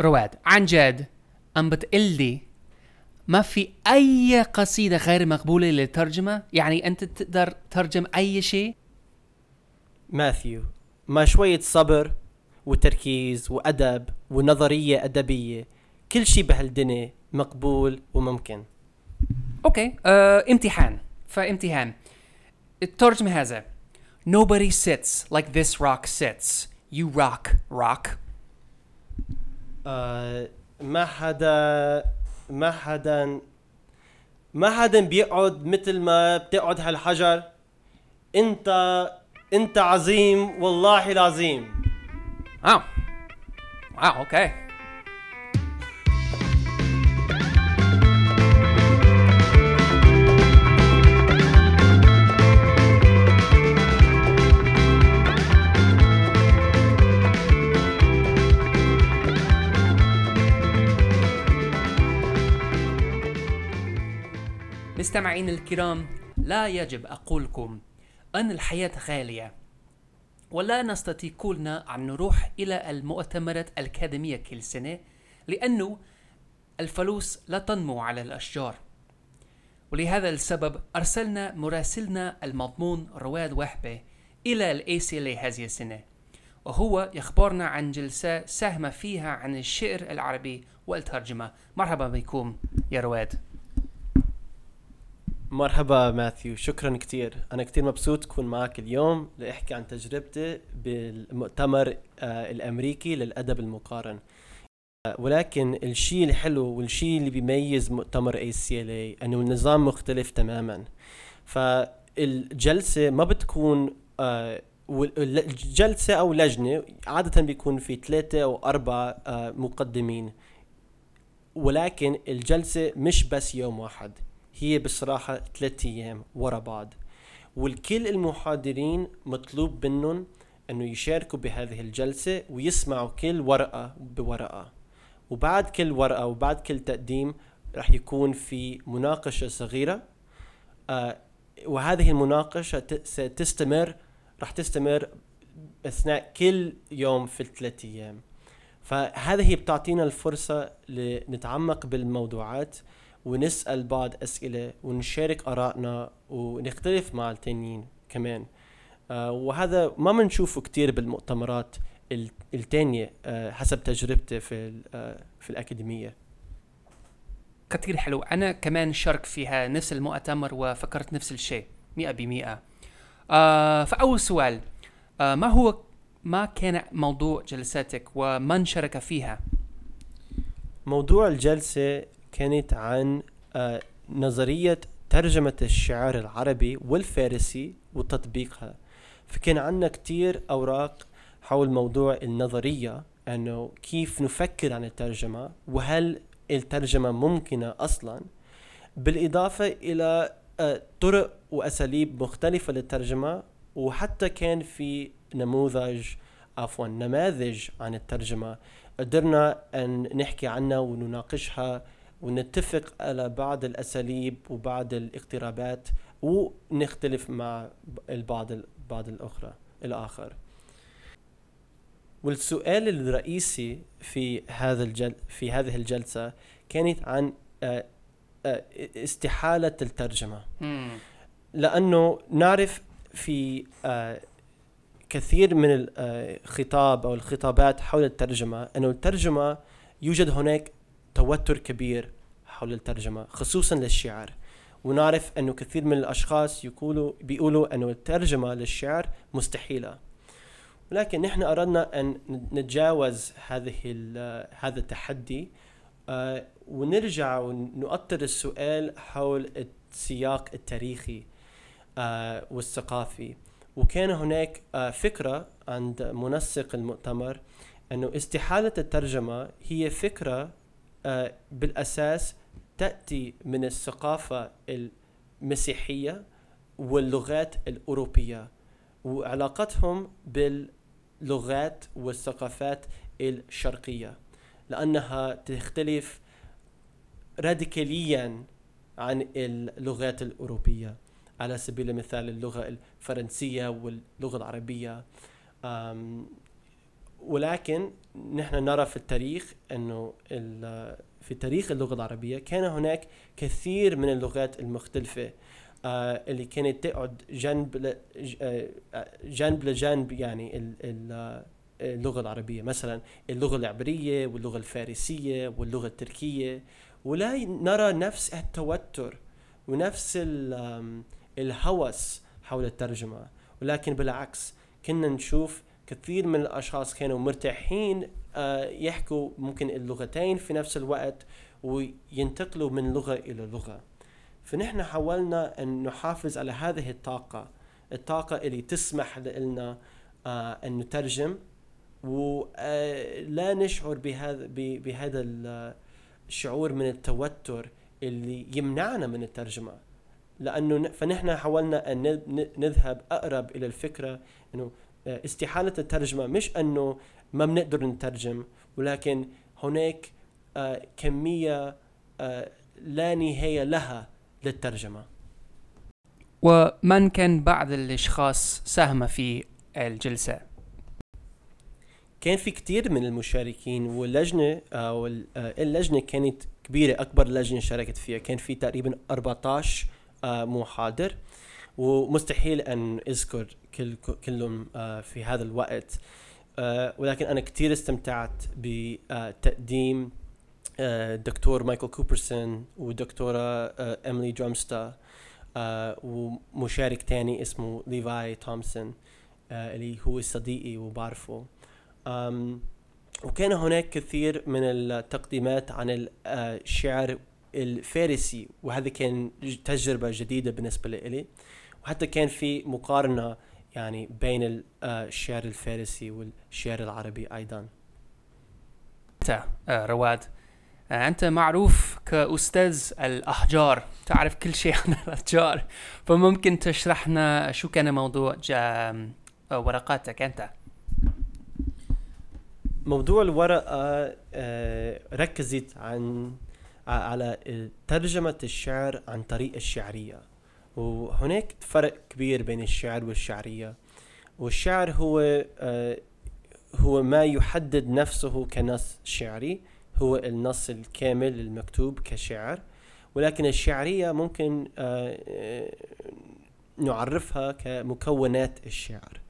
رواد عن جد أم بتقلي ما في أي قصيدة غير مقبولة للترجمة؟ يعني أنت تقدر ترجم أي شيء؟ ماثيو، ما شوية صبر وتركيز وأدب ونظرية أدبية، كل شيء بهالدنيا مقبول وممكن. أوكي، امتحان. فامتحان الترجمة هذا: Nobody sits like this rock sits. You rock, rock. ما حدا بيقعد مثل ما بتقعد هالحجر. انت عظيم والله العظيم. واو اوكي. مستمعين الكرام، لا يجب أقولكم أن الحياة غالية، ولا نستطيع كلنا أن نروح إلى المؤتمرات الأكاديمية كل سنة، لأنه الفلوس لا تنمو على الأشجار. ولهذا السبب أرسلنا مراسلنا المضمون رواد وحبة إلى الACLA هذه السنة، وهو يخبرنا عن جلسة ساهم فيها عن الشعر العربي والترجمة. مرحبا بكم يا رواد. مرحبا ماثيو، شكرا كتير. أنا كتير مبسوط أكون معك اليوم لأحكي عن تجربتي بالمؤتمر الأمريكي للأدب المقارن. ولكن الشيء الحلو والشيء اللي بيميز مؤتمر ACLA أنه النظام مختلف تماما. فالجلسة ما بتكون جلسة أو لجنة، عادة بيكون في 3 أو 4 مقدمين، ولكن الجلسة مش بس يوم واحد، هي بصراحة 3 أيام ورا بعض، والكل المحاضرين مطلوب منهم أنه يشاركوا بهذه الجلسة ويسمعوا كل ورقة بورقة، وبعد كل ورقة وبعد كل تقديم رح يكون في مناقشة صغيرة، وهذه المناقشة رح تستمر أثناء كل يوم في 3 أيام. فهذه بتعطينا الفرصة لنتعمق بالموضوعات ونسأل بعض أسئلة ونشارك آرائنا ونختلف مع التانيين كمان، وهذا ما منشوفه كتير بالمؤتمرات التانية حسب تجربتي في الأكاديمية. كتير حلو. أنا كمان شارك فيها نفس المؤتمر وفكرت نفس الشيء 100%. فأول سؤال، ما كان موضوع جلساتك ومن شارك فيها؟ موضوع الجلسة كانت عن نظرية ترجمة الشعر العربي والفارسي وتطبيقها. فكان عندنا كتير أوراق حول موضوع النظرية، أنه كيف نفكر عن الترجمة وهل الترجمة ممكنة أصلاً، بالإضافة إلى طرق وأساليب مختلفة للترجمة، وحتى كان في نماذج عن الترجمة قدرنا أن نحكي عنها ونناقشها ونتفق على بعض الأساليب وبعض الاقترابات ونختلف مع بعض الآخر. والسؤال الرئيسي في هذه الجلسة كانت عن استحالة الترجمة، لأنه نعرف في كثير من الخطاب أو الخطابات حول الترجمة أنه الترجمة يوجد هناك توتر كبير حول الترجمة، خصوصا للشعر. ونعرف أنه كثير من الأشخاص بيقولوا أنه الترجمة للشعر مستحيلة، ولكن نحن أردنا أن نتجاوز هذا التحدي ونرجع ونؤطر السؤال حول السياق التاريخي والثقافي. وكان هناك فكرة عند منسق المؤتمر أنه استحالة الترجمة هي فكرة بالأساس تأتي من الثقافة المسيحية واللغات الأوروبية وعلاقتهم باللغات والثقافات الشرقية، لأنها تختلف راديكاليا عن اللغات الأوروبية، على سبيل المثال اللغة الفرنسية واللغة العربية. ولكن نحن نرى في التاريخ أنه في تاريخ اللغة العربية كان هناك كثير من اللغات المختلفة اللي كانت تقعد جنب لجنب، يعني اللغة العربية، مثلا اللغة العبرية واللغة الفارسية واللغة التركية، ولا نرى نفس التوتر ونفس الهوس حول الترجمة، ولكن بالعكس كنا نشوف كثير من الأشخاص كانوا مرتاحين يحكوا ممكن اللغتين في نفس الوقت وينتقلوا من لغة إلى لغة. فنحن حاولنا أن نحافظ على هذه الطاقة اللي تسمح لنا أن نترجم ولا نشعر بهذا الشعور من التوتر اللي يمنعنا من الترجمة، لأنه فنحن حاولنا أن نذهب أقرب إلى الفكرة أنه استحالة الترجمة، مش أنه ما بنقدر نترجم، ولكن هناك كمية لا نهاية لها للترجمة. ومن كان بعض الأشخاص ساهم في الجلسة؟ كان في كتير من المشاركين، واللجنة كانت كبيرة، أكبر لجنة شاركت فيها، كان في تقريبا 14 محاضر، ومستحيل أن أذكر كلهم في هذا الوقت، ولكن أنا كتير استمتعت بتقديم الدكتور مايكل كوبرسون والدكتورة إيميلي درمستا ومشارك تاني اسمه ليفاي تومسون اللي هو صديقي وبعرفه. وكان هناك كثير من التقديمات عن الشعر الفارسي، وهذا كان تجربة جديدة بالنسبة لي، وحتى كان في مقارنة يعني بين الشعر الفارسي والشعر العربي أيضا. رواد، أنت معروف كأستاذ الأحجار، تعرف كل شيء عن الأحجار، فممكن تشرحنا شو كان موضوع ورقاتك أنت؟ موضوع الورقة ركزت على ترجمة الشعر عن طريق الشعرية، وهناك فرق كبير بين الشعر والشعرية. والشعر هو ما يحدد نفسه كنص شعري، هو النص الكامل المكتوب كشعر، ولكن الشعرية ممكن نعرفها كمكونات الشعر.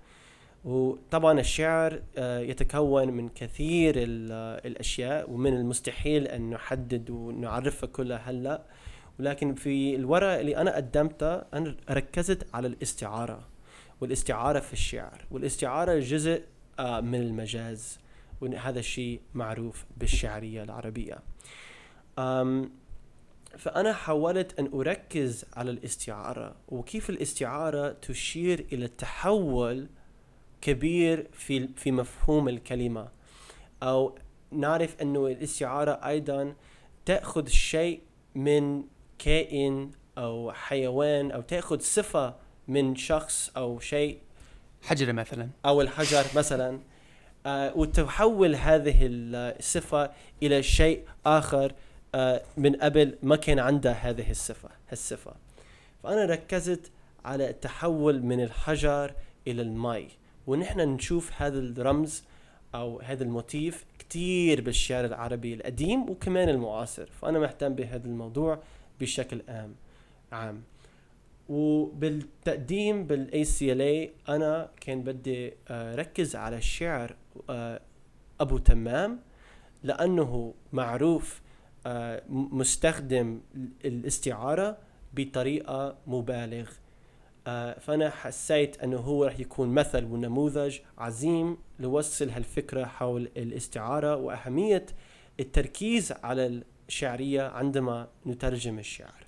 وطبعا الشعر يتكون من كثير الأشياء، ومن المستحيل أن نحدد ونعرفها كلها هلأ، ولكن في الورقة اللي أنا قدمتها أنا ركزت على الاستعارة، والاستعارة في الشعر، والاستعارة جزء من المجاز، وهذا الشيء معروف بالشعرية العربية. فأنا حاولت أن أركز على الاستعارة، وكيف الاستعارة تشير إلى التحول كبير في مفهوم الكلمة، أو نعرف أنه الاستعارة أيضا تأخذ شيء من كائن أو حيوان، أو تأخذ صفة من شخص أو شيء، حجر مثلا أو الحجر مثلا، وتحول هذه الصفة إلى شيء آخر من قبل ما كان عندها هذه الصفة. فأنا ركزت على التحول من الحجر إلى الماء، ونحن نشوف هذا الرمز أو هذا الموتيف كتير بالشعر العربي القديم وكمان المعاصر، فأنا مهتم بهذا الموضوع بشكل عام. وبالتقديم بالACLA أنا كان بدي ركز على الشعر أبو تمام، لأنه معروف مستخدم الاستعارة بطريقة مبالغ، فأنا حسيت أنه هو رح يكون مثل ونموذج عظيم لوصل هالفكرة حول الاستعارة وأهمية التركيز على الشعرية عندما نترجم الشعر.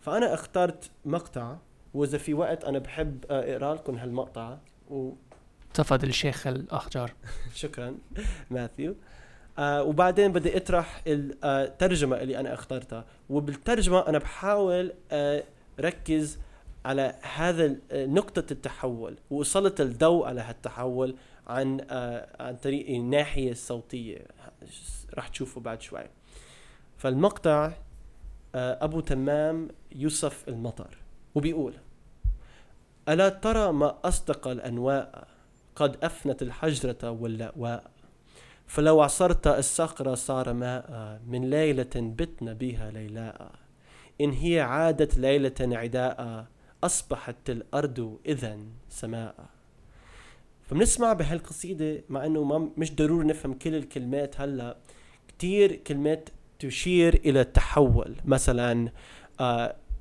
فأنا اخترت مقطع، وإذا في وقت أنا بحب أقرأ لكم هالمقطع. تفضل الشيخ الأحجار. شكرا ماثيو. وبعدين بدي أطرح الترجمة اللي أنا اخترتها، وبالترجمة أنا بحاول ركز على هذا نقطة التحول، وصلت الضوء على هالتحول عن طريق الناحية الصوتية، راح تشوفوا بعد شوي. فالمقطع أبو تمام يوصف المطر وبيقول: ألا ترى ما أصدق الأنواء، قد أفنت الحجرة واللواء، فلو عصرت الصخرة صار ماء، من ليلة بتنا بها ليلاء، إن هي عادت ليلة عداء، أصبحت الأرض إذن سماء. فبنسمع بهالقصيدة مع أنه مش ضروري نفهم كل الكلمات هلأ، كتير كلمات تشير إلى التحول، مثلا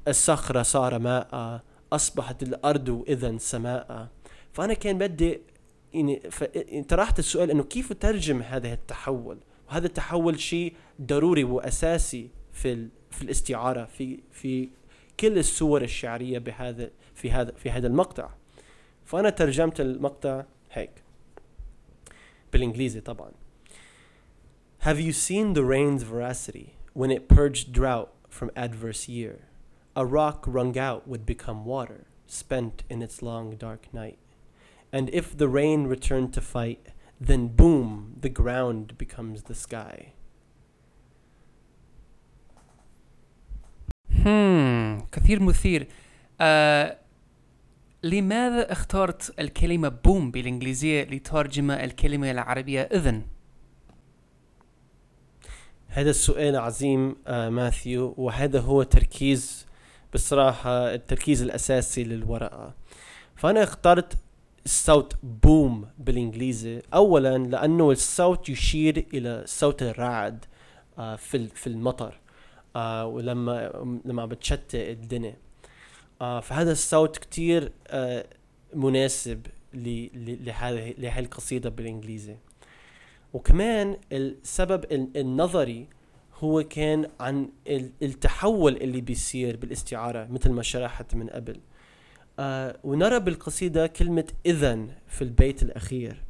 الصخرة صار ماء، أصبحت الأرض إذن سماء. فأنا كان بدي يعني طرحت السؤال أنه كيف أترجم هذا التحول، وهذا التحول شيء ضروري وأساسي في الاستعارة في كل الصور الشعرية بهذا في هذا المقطع. فأنا ترجمت المقطع هيك بالإنجليزي طبعا. Have you seen the rain's veracity when it purged drought from adverse year? A rock wrung out would become water spent in its long dark night. And if the rain returned to fight, then boom, the ground becomes the sky. كثير مثير. لماذا اخترت الكلمة بوم بالإنجليزية لترجمة الكلمة العربية إذن؟ هذا السؤال عظيم ماثيو، وهذا هو تركيز بصراحة التركيز الأساسي للورقة. فأنا اخترت الصوت بوم بالإنجليزي أولا لأنه الصوت يشير إلى صوت الرعد في المطر، ولما بتشتت الدنيا، فهذا الصوت كتير مناسب لهذه القصيدة بالإنجليزي. وكمان السبب النظري هو كان عن التحول اللي بيصير بالاستعارة مثل ما شرحت من قبل. ونرى بالقصيدة كلمة إذن في البيت الأخير،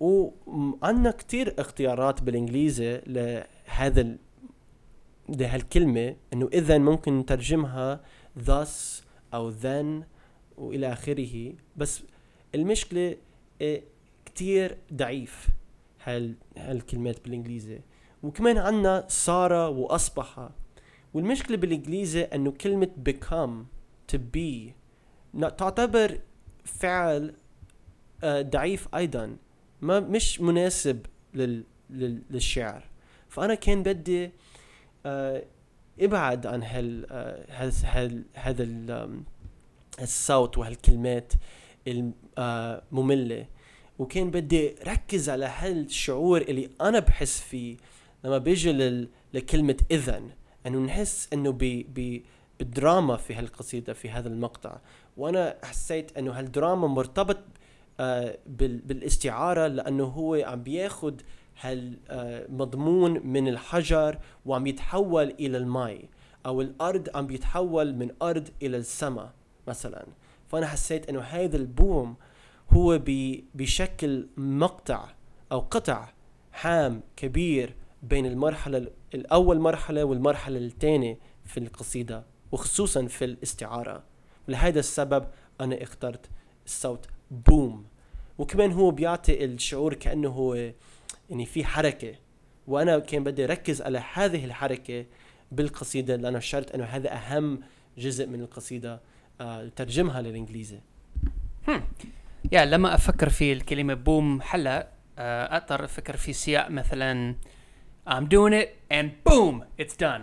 وعنا كتير اختيارات بالإنجليزي لهالكلمة، إنه إذن ممكن نترجمها thus أو then وإلى آخره. بس المشكلة كتير ضعيف هالكلمات بالإنجليزي. وكمان عنا صار وأصبح، والمشكلة بالإنجليزي إنه كلمة become to be تعتبر فعل ضعيف أيضا، ما مش مناسب للشعر. فأنا كان بدي ابعد عن هذا الصوت وهالكلمات المملة، وكان بدي ركز على هالشعور اللي أنا بحس فيه لما بيجي لكلمة إذن، أنه نحس أنه بالدراما في هالقصيدة في هذا المقطع. وأنا حسيت أنه هالدراما مرتبط بالاستعارة، لأنه هو عم بياخد هالمضمون من الحجر وعم يتحول إلى الماء، أو الأرض عم بيتحول من أرض إلى السماء مثلا. فأنا حسيت أنه هذا البوم هو بشكل مقطع أو قطع هام كبير بين المرحلة الأول مرحلة والمرحلة الثانية في القصيدة، وخصوصا في الاستعارة. لهذا السبب أنا اخترت الصوت بوم. وكمان هو بيعطي الشعور كأنه هو يعني في حركة، وأنا كان بدي ركز على هذه الحركة بالقصيدة، لأنه شعرت أنه هذا أهم جزء من القصيدة ترجمها للإنجليزي. لما أفكر في الكلمة بوم حلا أضطر أفكر في سياق مثلا I'm doing it and boom it's done،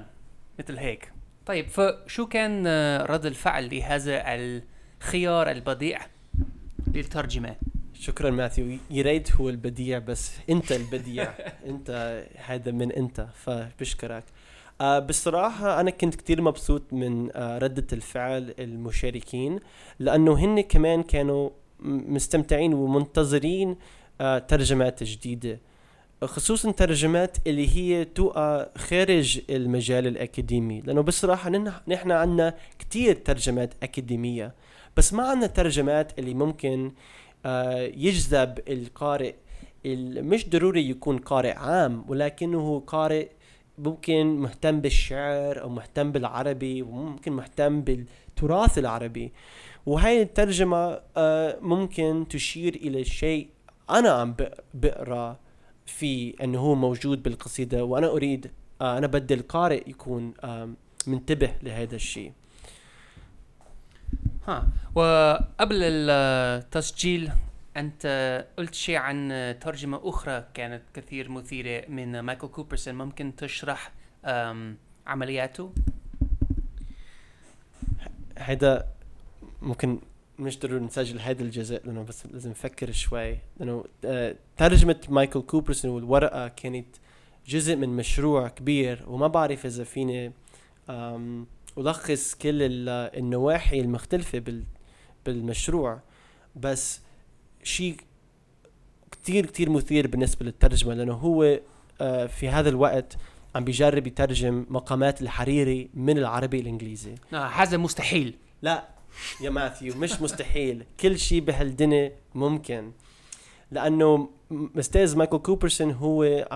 مثل هيك. طيب، فشو كان رد الفعل لهذا الخيار البديع للترجمة؟ شكرا ماثيو، يريد هو البديع بس أنت البديع أنت هذا من أنت، فبشكرك. بصراحة أنا كنت كتير مبسوط من ردة الفعل المشاركين، لأنه هن كمان كانوا مستمتعين ومنتظرين ترجمات جديدة، خصوصا ترجمات اللي هي توقع خارج المجال الأكاديمي، لأنه بصراحة نحن عنا كتير ترجمات أكاديمية، بس ما عنا ترجمات اللي ممكن يجذب القارئ اللي مش ضروري يكون قارئ عام، ولكنه قارئ ممكن مهتم بالشعر أو مهتم بالعربي وممكن مهتم بالتراث العربي. وهي الترجمة ممكن تشير إلى شيء أنا عم بقرأ في أنه هو موجود بالقصيدة، وأنا أريد أنا بدي القارئ يكون منتبه لهذا الشيء. وقبل التسجيل أنت قلت شيء عن ترجمة أخرى كانت كثير مثيرة من مايكل كوبرسون، ممكن تشرح عملياته؟ هيدا ممكن مش ضروري نسجل هيدا الجزء لأنه بس لازم نفكر شوي، لأنه ترجمة مايكل كوبرسون والورقة كانت جزء من مشروع كبير، وما بعرف إذا فيني ألخص كل النواحي المختلفة بالمشروع، بس شيء كتير كتير مثير بالنسبة للترجمة، لأنه هو في هذا الوقت عم بيجرب يترجم مقامات الحريري من العربي الإنجليزي. هذا مستحيل. لا يا ماثيو، مش مستحيل، كل شيء بهالدنيا ممكن، لأنه أستاذ مايكل كوبرسون هو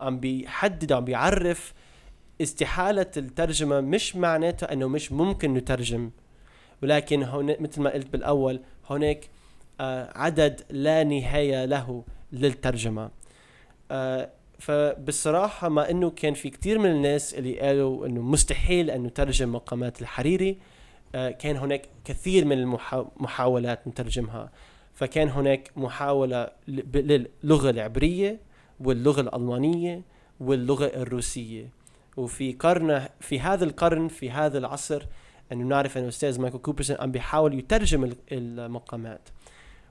عم بيحدد، عم بيعرف استحالة الترجمة، مش معناته أنه مش ممكن نترجم، ولكن هون مثل ما قلت بالأول هناك عدد لا نهاية له للترجمة. فبالصراحة ما أنه كان في كتير من الناس اللي قالوا أنه مستحيل أن نترجم مقامات الحريري، كان هناك كثير من المحاولات نترجمها. فكان هناك محاولة للغة العبرية واللغة الألمانية واللغة الروسية، وفي قرن، في هذا القرن، في هذا العصر، أنه نعرف أن أستاذ مايكل كوبرسون عم بيحاول يترجم المقامات.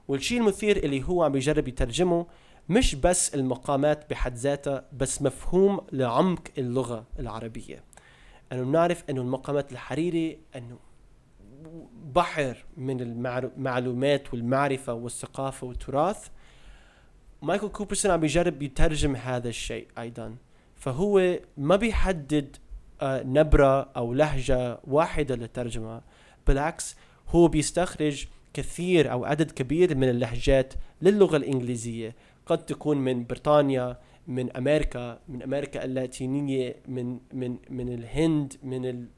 والشيء المثير اللي هو عم بيجرب يترجمه مش بس المقامات بحد ذاتها، بس مفهوم لعمق اللغة العربية. أنه نعرف أنه المقامات الحريري أنه بحر من المعلومات والمعرفة والثقافة والتراث. مايكل كوبرسون عم بيجرب يترجم هذا الشيء أيضاً، فهو ما بيحدد نبرة أو لهجة واحدة للترجمة، بالعكس هو بيستخرج كثير أو عدد كبير من اللهجات للغة الإنجليزية، قد تكون من بريطانيا، من أمريكا، من أمريكا اللاتينية، من الهند،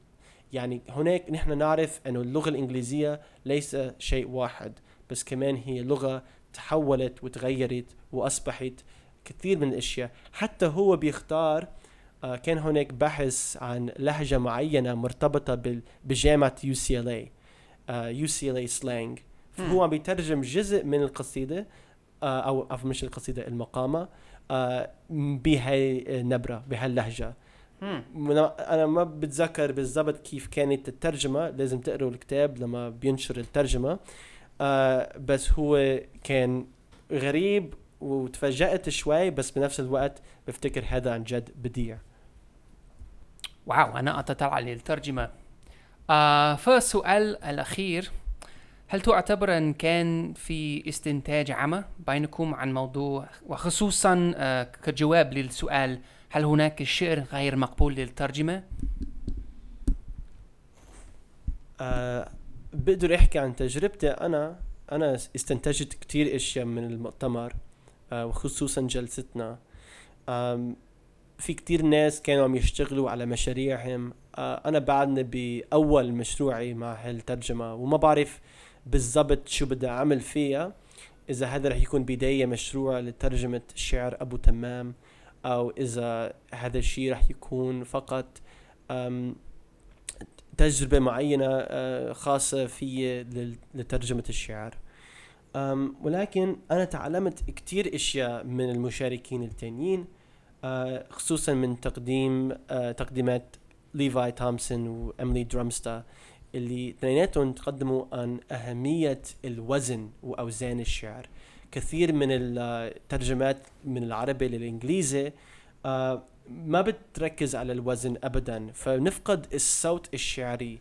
يعني هناك نحن نعرف أن اللغة الإنجليزية ليس شيء واحد، بس كمان هي لغة تحولت وتغيرت وأصبحت كثير من الأشياء. حتى هو بيختار، كان هناك بحث عن لهجة معينة مرتبطة بجامعة UCLA، UCLA slang، فهو عم بيترجم جزء من القصيدة أو مش القصيدة، المقامة بهاي النبرة بهاللهجة. أنا ما بتذكر بالضبط كيف كانت الترجمة، لازم تقرأوا الكتاب لما بينشر الترجمة، بس هو كان غريب وتفاجأت شوي، بس بنفس الوقت بفتكر هذا عن جد بديع. واو، أنا أتطلع للترجمة. فالسؤال الأخير، هل تعتبر أن كان في استنتاج عمى بينكم عن موضوع، وخصوصا كجواب للسؤال هل هناك شعر غير مقبول للترجمة؟ بقدر أحكي عن تجربتي. أنا استنتجت كتير أشياء من المؤتمر، وخصوصا جلستنا. في كتير ناس كانوا عم يشتغلوا على مشاريعهم، أنا بعدني بأول مشروعي مع هالترجمة، وما بعرف بالضبط شو بدي أعمل فيها، إذا هذا رح يكون بداية مشروع لترجمة شعر أبو تمام، أو إذا هذا الشيء رح يكون فقط تجربة معينة خاصة في لترجمة الشعر. ولكن أنا تعلمت كتير أشياء من المشاركين التانيين، خصوصا من تقديمات ليفاي تومسون وإميلي درمستا، اللي اثنيناتهم تقدموا عن أهمية الوزن وأوزان الشعر. كثير من الترجمات من العربي للإنجليزي ما بتركز على الوزن أبدا، فنفقد الصوت الشعري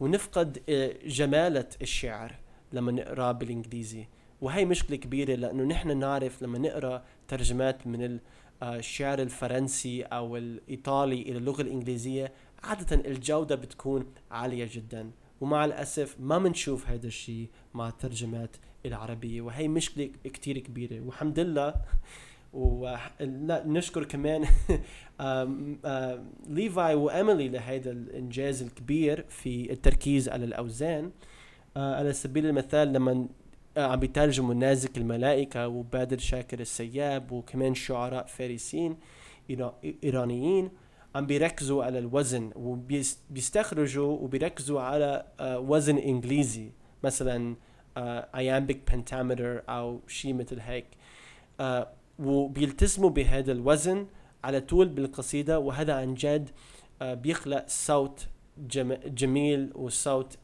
ونفقد جمالة الشعر لما نقرأ بالإنجليزي، وهي مشكلة كبيرة، لأنه نحن نعرف لما نقرأ ترجمات من الشعر الفرنسي أو الإيطالي إلى اللغة الإنجليزية عادة الجودة بتكون عالية جدا، ومع الأسف ما منشوف هذا الشيء مع الترجمات العربية، وهي مشكلة كتير كبيرة. والحمد لله، ونشكر كمان ليفاي وإيميلي لهذا الإنجاز الكبير في التركيز على الأوزان. على سبيل المثال لما عم بيترجموا نازك الملائكة وبادر شاكر السياب وكمان شعراء فارسيين إيرانيين، عم بيركزوا على الوزن وبيستخرجوا وبيركزوا على وزن إنجليزي، مثلا iambic pentameter أو شيء مثل هيك، وبيلتزموا بهذا الوزن على طول بالقصيدة، وهذا عن جد بيخلق صوت جميل وصوت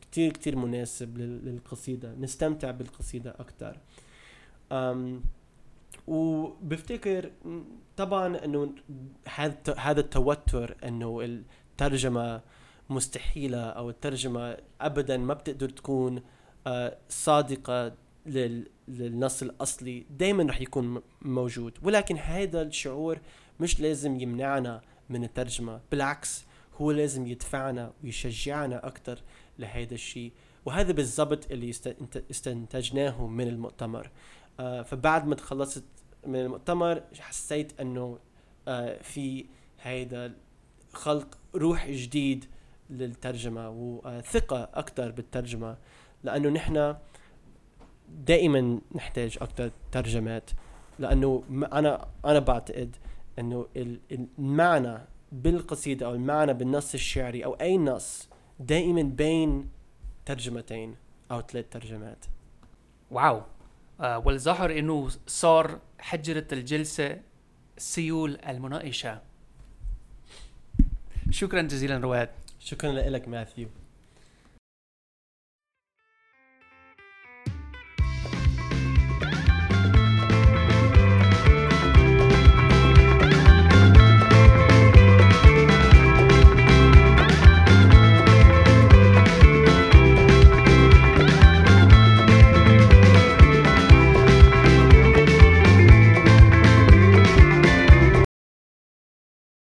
كتير كتير مناسب للقصيدة، نستمتع بالقصيدة أكتر. وبفتكر طبعا أنه هذا التوتر أنه الترجمة مستحيلة أو الترجمة أبدا ما بتقدر تكون صادقة للنص الأصلي دايما رح يكون موجود، ولكن هذا الشعور مش لازم يمنعنا من الترجمة، بالعكس هو لازم يدفعنا ويشجعنا أكتر لهذا الشيء، وهذا بالضبط اللي استنتجناه من المؤتمر. فبعد ما تخلصت من المؤتمر حسيت أنه في هذا خلق روح جديد للترجمة وثقة أكتر بالترجمة، لأنه نحن دائما نحتاج أكتر ترجمات، لأنه أنا بعتقد أنه المعنى بالقصيدة أو المعنى بالنص الشعري أو أي نص دائما بين ترجمتين أو 3 ترجمات. واو. والظاهر أنه صار حجرة الجلسة سيول المناقشة. شكرا جزيلا رواد. شكرا لك ماثيو.